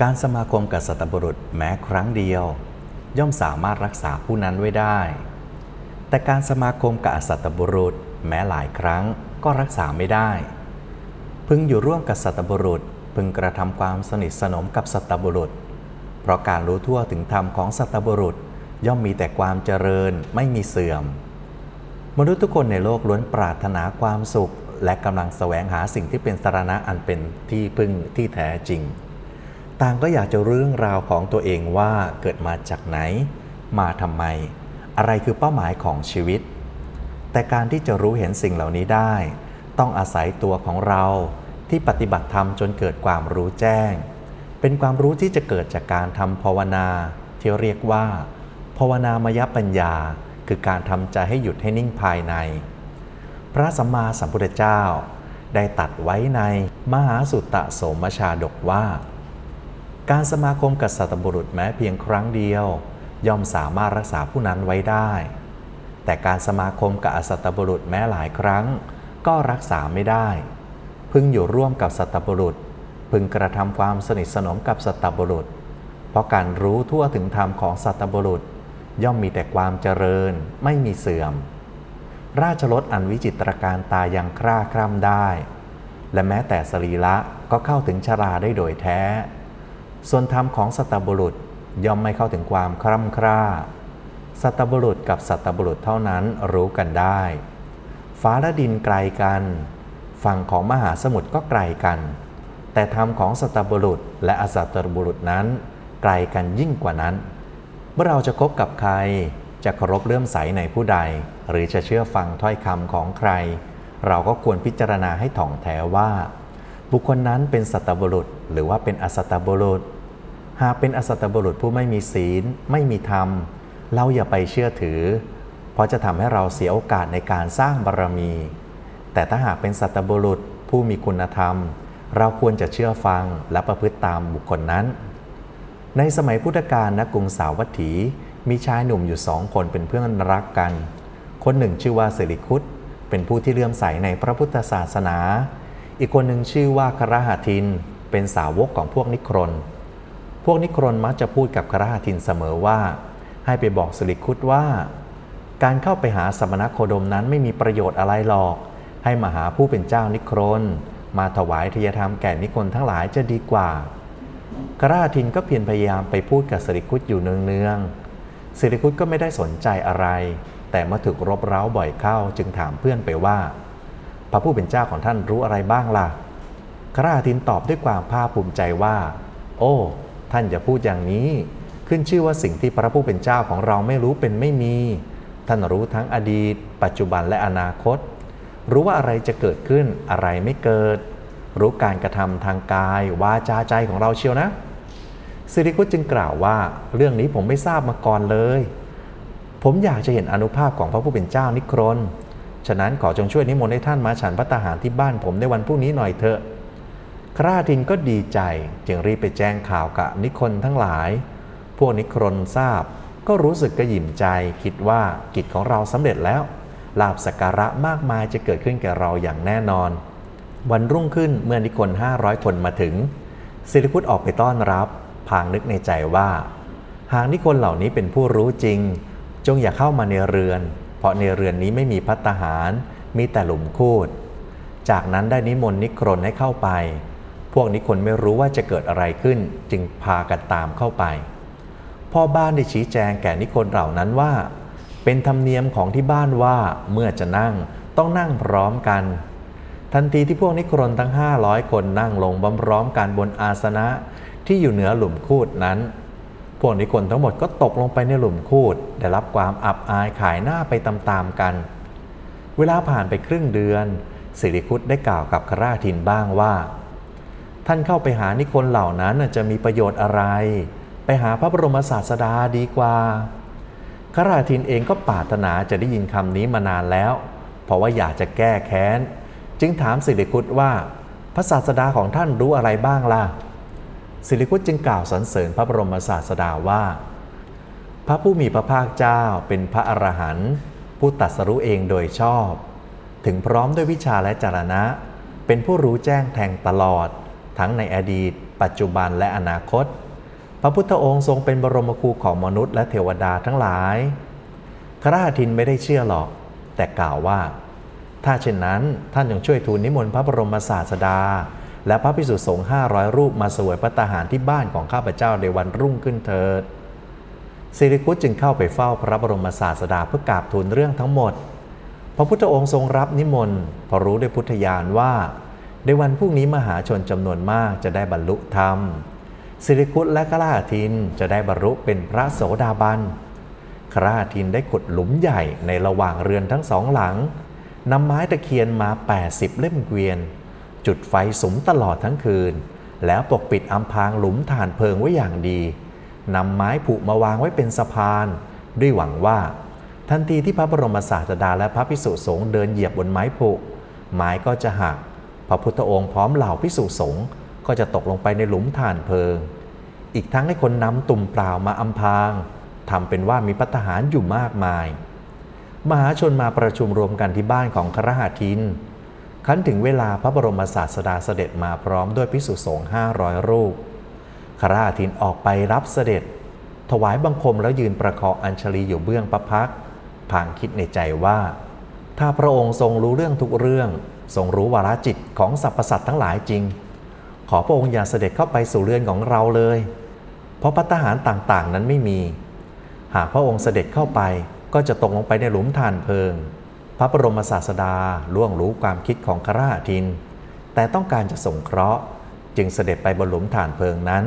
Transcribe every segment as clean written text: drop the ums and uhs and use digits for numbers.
การสมาคมกับสัตบุรุษแม้ครั้งเดียวย่อมสามารถรักษาผู้นั้นไว้ได้แต่การสมาคมกับสัตบุรุษแม้หลายครั้งก็รักษาไม่ได้พึงอยู่ร่วมกับสัตบุรุษพึงกระทำความสนิทสนมกับสัตบุรุษเพราะการรู้ทั่วถึงธรรมของสัตบุรุษย่อมมีแต่ความเจริญไม่มีเสื่อมมนุษย์ทุกคนในโลกล้วนปรารถนาความสุขและกำลังแสวงหาสิ่งที่เป็นสรณะอันเป็นที่พึ่งที่แท้จริงต่างก็อยากจะรู้เรื่องราวของตัวเองว่าเกิดมาจากไหนมาทำไมอะไรคือเป้าหมายของชีวิตแต่การที่จะรู้เห็นสิ่งเหล่านี้ได้ต้องอาศัยตัวของเราที่ปฏิบัติธรรมจนเกิดความรู้แจ้งเป็นความรู้ที่จะเกิดจากการทำภาวนาที่เรียกว่าภาวนามยปัญญาคือการทำใจให้หยุดให้นิ่งภายในพระสัมมาสัมพุทธเจ้าได้ตรัสไว้ในมหาสุตตะโสมชาดกว่าการสมาคมกับสัตบุรุษแม้เพียงครั้งเดียวย่อมสามารถรักษาผู้นั้นไว้ได้แต่การสมาคมกับอสัตบุรุษแม้หลายครั้งก็รักษาไม่ได้พึงอยู่ร่วมกับสัตบุรุษพึงกระทำความสนิทสนมกับสัตบุรุษเพราะการรู้ทั่วถึงธรรมของสัตบุรุษย่อมมีแต่ความเจริญไม่มีเสื่อมราชรสอันวิจิตรการตายังคร่าคร่ำได้และแม้แต่สรีระก็เข้าถึงชราได้โดยแท้ส่วนธรรมของสัตบุรุษย่อมไม่เข้าถึงความคร่ำคร่าสัตบุรุษกับสัตบุรุษเท่านั้นรู้กันได้ฟ้าและดินไกลกันฝั่งของมหาสมุทรก็ไกลกันแต่ธรรมของสัตบุรุษและอสัตบุรุษนั้นไกลกันยิ่งกว่านั้นเมื่อเราจะคบกับใครจะเคารพเลื่อมใสในผู้ใดหรือจะเชื่อฟังถ้อยคำของใครเราก็ควรพิจารณาให้ถ่องแท้ว่าบุคคลนั้นเป็นสัตบุรุษหรือว่าเป็นอสัตบุรุษหากเป็นอสัตบุรุษผู้ไม่มีศีลไม่มีธรรมเราอย่าไปเชื่อถือเพราะจะทำให้เราเสียโอกาสในการสร้างบารมีแต่ถ้าหากเป็นสัตบุรุษผู้มีคุณธรรมเราควรจะเชื่อฟังและประพฤติตามบุคคลนั้นในสมัยพุทธกาลณกรุงสาวัตถีมีชายหนุ่มอยู่2 คนเป็นเพื่อนรักกันคนหนึ่งชื่อว่าสิริคุตเป็นผู้ที่เลื่อมใสในพระพุทธศาสนาอีกคนหนึ่งชื่อว่าครหทินเป็นสาวกของพวกนิครนพวกนิครนมักจะพูดกับครหทินเสมอว่าให้ไปบอกสิริคุตว่าการเข้าไปหาสมณโคดมนั้นไม่มีประโยชน์อะไรหรอกให้มาหาผู้เป็นเจ้านิครนมาถวายทายธรรมแก่นิครนทั้งหลายจะดีกว่าครหทินก็เพียรพยายามไปพูดกับสิริคุตอยู่เนืองๆสิริคุตก็ไม่ได้สนใจอะไรแต่มาถูกรบเร้าบ่อยเข้าจึงถามเพื่อนไปว่าพระผู้เป็นเจ้าของท่านรู้อะไรบ้างล่ะครหทินตอบด้วยความภาคภูมิใจว่าโอ้ท่านอย่าพูดอย่างนี้ขึ้นชื่อว่าสิ่งที่พระผู้เป็นเจ้าของเราไม่รู้เป็นไม่มีท่านรู้ทั้งอดีตปัจจุบันและอนาคตรู้ว่าอะไรจะเกิดขึ้นอะไรไม่เกิดรู้การกระทำทางกายวาจาใจของเราเชียวนะสิริคุตจึงกล่าวว่าเรื่องนี้ผมไม่ทราบมาก่อนเลยผมอยากจะเห็นอานุภาพของพระผู้เป็นเจ้านิครนฉะนั้นขอจงช่วยนิมนต์ให้ท่านมาฉันภัตตาหารที่บ้านผมในวันพรุ่งนี้หน่อยเถอะคราทินก็ดีใจจึงรีบไปแจ้งข่าวกับนิครนทั้งหลายพวกนิครนทราบก็รู้สึกกระหยิมใจคิดว่ากิจของเราสำเร็จแล้วลาภสักการะมากมายจะเกิดขึ้นแก่เราอย่างแน่นอนวันรุ่งขึ้นเมื่อนิครน500 คนมาถึงสิริคุตออกไปต้อนรับพางนึกในใจว่าหากนิครนเหล่านี้เป็นผู้รู้จริงจงอย่าเข้ามาในเรือนเพราะในเรือนนี้ไม่มีภัตตาหารมีแต่หลุมคูดจากนั้นได้นิมนต์นิครนให้เข้าไปพวกนิครนไม่รู้ว่าจะเกิดอะไรขึ้นจึงพากันตามเข้าไปพ่อบ้านได้ชี้แจงแก่นิครนเหล่านั้นว่าเป็นธรรมเนียมของที่บ้านว่าเมื่อจะนั่งต้องนั่งพร้อมกันทันทีที่พวกนิครนทั้ง500 คนนั่งลงพร้อมกันบนอาสนะที่อยู่เหนือหลุมคูดนั้นพวกนิครนทั้งหมดก็ตกลงไปในหลุมคูดได้รับความอับอายขายหน้าไปตามๆกันเวลาผ่านไปครึ่งเดือนสิริคุตได้กล่าวกับคราทินบ้างว่าท่านเข้าไปหานิครนเหล่านั้นจะมีประโยชน์อะไรไปหาพระบรมศาสดาดีกว่าคราทินเองก็ปรารถนาจะได้ยินคำนี้มานานแล้วเพราะว่าอยากจะแก้แค้นจึงถามสิริคุตว่าพระศาสดาของท่านรู้อะไรบ้างล่ะสิริคุตจึงกล่าวสรรเสริญพระบรมศาสดาว่าพระผู้มีพระภาคเจ้าเป็นพระอรหันต์ผู้ตรัสรู้เองโดยชอบถึงพร้อมด้วยวิชาและจรณะเป็นผู้รู้แจ้งแทงตลอดทั้งในอดีต ปัจจุบันและอนาคตพระพุทธองค์ทรงเป็นบรมครูของมนุษย์และเทวดาทั้งหลายคฤหัสถินไม่ได้เชื่อหรอกแต่กล่าวว่าถ้าเช่นนั้นท่านจงช่วยทูลนิมนต์พระบรมศาสดาและพระภิกษุสงฆ์500รูปมาเสวยภัตตาหารที่บ้านของข้าพเจ้าในวันรุ่งขึ้นเถิดสิริคุตจึงเข้าไปเฝ้าพระบรมศาสดาเพื่อกราบทูลเรื่องทั้งหมดพระพุทธองค์ทรงรับนิมนต์พอรู้ด้วยพุทธญาณว่าในวันพรุ่งนี้มหาชนจำนวนมากจะได้บรรลุธรรมสิริคุตและคฤหัสถินจะได้บรรลุเป็นพระโสดาบันคฤหัสถินได้ขุดหลุมใหญ่ในระหว่างเรือนทั้งสองหลังนำไม้ตะเคียนมา80เล่มเกวียนจุดไฟสุมตลอดทั้งคืนแล้วปกปิดอำพรางหลุมถ่านเพลิงไว้อย่างดีนำไม้ผุมาวางไว้เป็นสะพานด้วยหวังว่าทันทีที่พระบรมศาสดาและพระภิกษุสงฆ์เดินเหยียบบนไม้ผุไม้ก็จะหักพระพุทธองค์พร้อมเหล่าภิกษุสงฆ์ก็จะตกลงไปในหลุมถ่านเพลิงอีกทั้งให้คนนำตุ่มเปล่ามาอำพรางทำเป็นว่ามีภัตตาหารอยู่มากมายมหาชนมาประชุมรวมกันที่บ้านของคฤหัสถินครั้นถึงเวลาพระบรมศาสดาเสด็จมาพร้อมด้วยภิกษุสงฆ์500รูปคฤหัสถินออกไปรับเสด็จถวายบังคมแล้วยืนประคองอัญชลีอยู่เบื้องพระพักตร์พลางคิดในใจว่าถ้าพระองค์ทรงรู้เรื่องทุกเรื่องทรงรู้วาระจิตของสรรพสัตว์ทั้งหลายจริงขอพระองค์อย่าเสด็จเข้าไปสู่เรือนของเราเลยเพราะภัตตาหารต่างๆนั้นไม่มีหากพระองค์เสด็จเข้าไปก็จะตกลงไปในหลุมถ่านเพลิงพระบรมศาสดาล่วงรู้ความคิดของคฤหัสถินแต่ต้องการจะสงเคราะห์จึงเสด็จไปบนหลุมถ่านเพลิงนั้น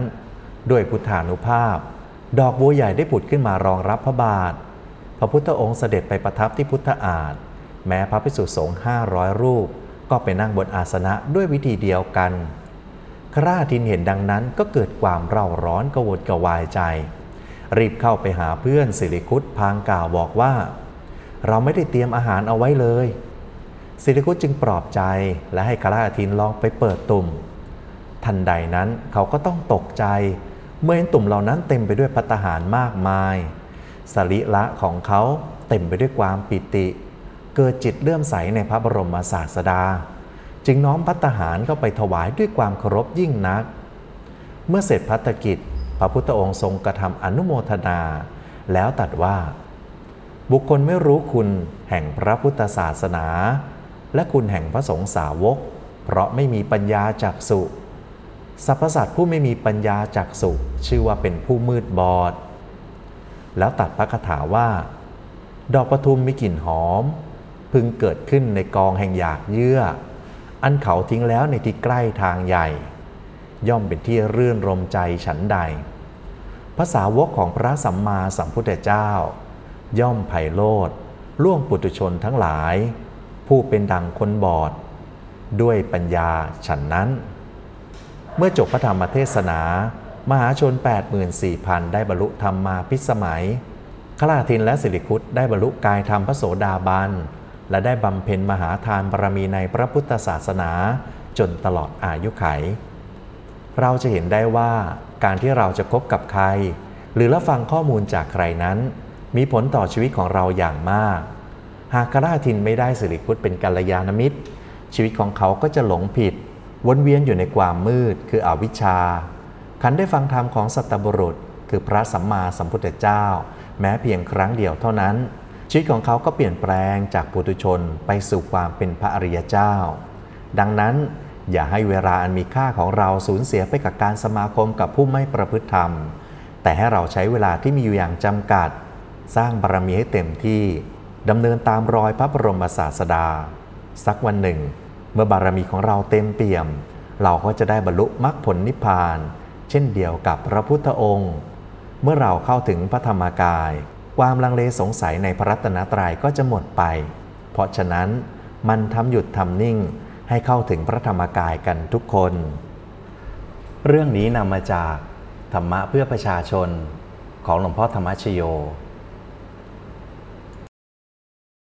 ด้วยพุทธานุภาพดอกบัวใหญ่ได้ผุดขึ้นมารองรับพระบาทพระพุทธองค์เสด็จไปประทับที่พุทธอาสน์แม้พระภิกษุสงฆ์500รูปก็ไปนั่งบนอาสนะด้วยวิธีเดียวกันคฤหัสถินเห็นดังนั้นก็เกิดความเร่าร้อนกระวนกระวายใจรีบเข้าไปหาเพื่อนสิริคุตพลางกล่าวบอกว่าเราไม่ได้เตรียมอาหารเอาไว้เลยสิริคุตจึงปลอบใจและให้คฤหัสถินลองไปเปิดตุ่มทันใดนั้นเขาก็ต้องตกใจเมื่อเห็นตุ่มเหล่านั้นเต็มไปด้วยภัตตาหารมากมายสรีระของเขาเต็มไปด้วยความปิติเกิดจิตเลื่อมใสในพระบรมศาสดาจึงน้อมภัตตาหารเข้าไปถวายด้วยความเคารพยิ่งนักเมื่อเสร็จภัตตกิจพระพุทธองค์ทรงกระทำอนุโมทนาแล้วตรัสว่าบุคคลไม่รู้คุณแห่งพระพุทธศาสนาและคุณแห่งพระสงฆ์สาวกเพราะไม่มีปัญญาจักษุสรรพสัตว์ผู้ไม่มีปัญญาจักษุชื่อว่าเป็นผู้มืดบอดแล้วตรัสพระคาถาว่าดอกปทุมมีกลิ่นหอมพึงเกิดขึ้นในกองแห่งหยากเยื่ออันเขาทิ้งแล้วในที่ใกล้ทางใหญ่ย่อมเป็นที่รื่นรมใจฉันใดพระสาวกของพระสัมมาสัมพุทธเจ้าย่อมไพโรจน์ล่วงปุถุชนทั้งหลายผู้เป็นดังคนบอดด้วยปัญญาฉันนั้นเมื่อจบพระธรรมเทศนามหาชน 84,000 ได้บรรลุธรรมมาพิสมัยคฤหัสถินและสิริคุตได้บรรลุกายธรรมพระโสดาบันและได้บำเพ็ญมหาทานบารมีในพระพุทธศาสนาจนตลอดอายุไขเราจะเห็นได้ว่าการที่เราจะคบกับใครหรือรับฟังข้อมูลจากใครนั้นมีผลต่อชีวิตของเราอย่างมากหากคฤหัสถินไม่ได้สิริคุตเป็นกัลยาณมิตรชีวิตของเขาก็จะหลงผิดวนเวียนอยู่ในความมืดคืออวิชชาขันได้ฟังธรรมของสัตบุรุษคือพระสัมมาสัมพุทธเจ้าแม้เพียงครั้งเดียวเท่านั้นชีวิตของเขาก็เปลี่ยนแปลงจากปุถุชนไปสู่ความเป็นพระอริยเจ้าดังนั้นอย่าให้เวลาอันมีค่าของเราสูญเสียไปกับการสมาคมกับผู้ไม่ประพฤติธรรมแต่ให้เราใช้เวลาที่มีอยู่อย่างจำกัดสร้างบารมีให้เต็มที่ดำเนินตามรอยพระบรมศาสดาสักวันหนึ่งเมื่อบารมีของเราเต็มเปี่ยมเราก็จะได้บรรลุมรรคผลนิพพานเช่นเดียวกับพระพุทธองค์เมื่อเราเข้าถึงพระธรรมกายความลังเลสงสัยในพระรัตนตรัยก็จะหมดไปเพราะฉะนั้นมันทำหยุดทำนิ่งให้เข้าถึงพระธรรมกายกันทุกคนเรื่องนี้นำมาจากธรรมะเพื่อประชาชนของหลวงพ่อธรรมชโย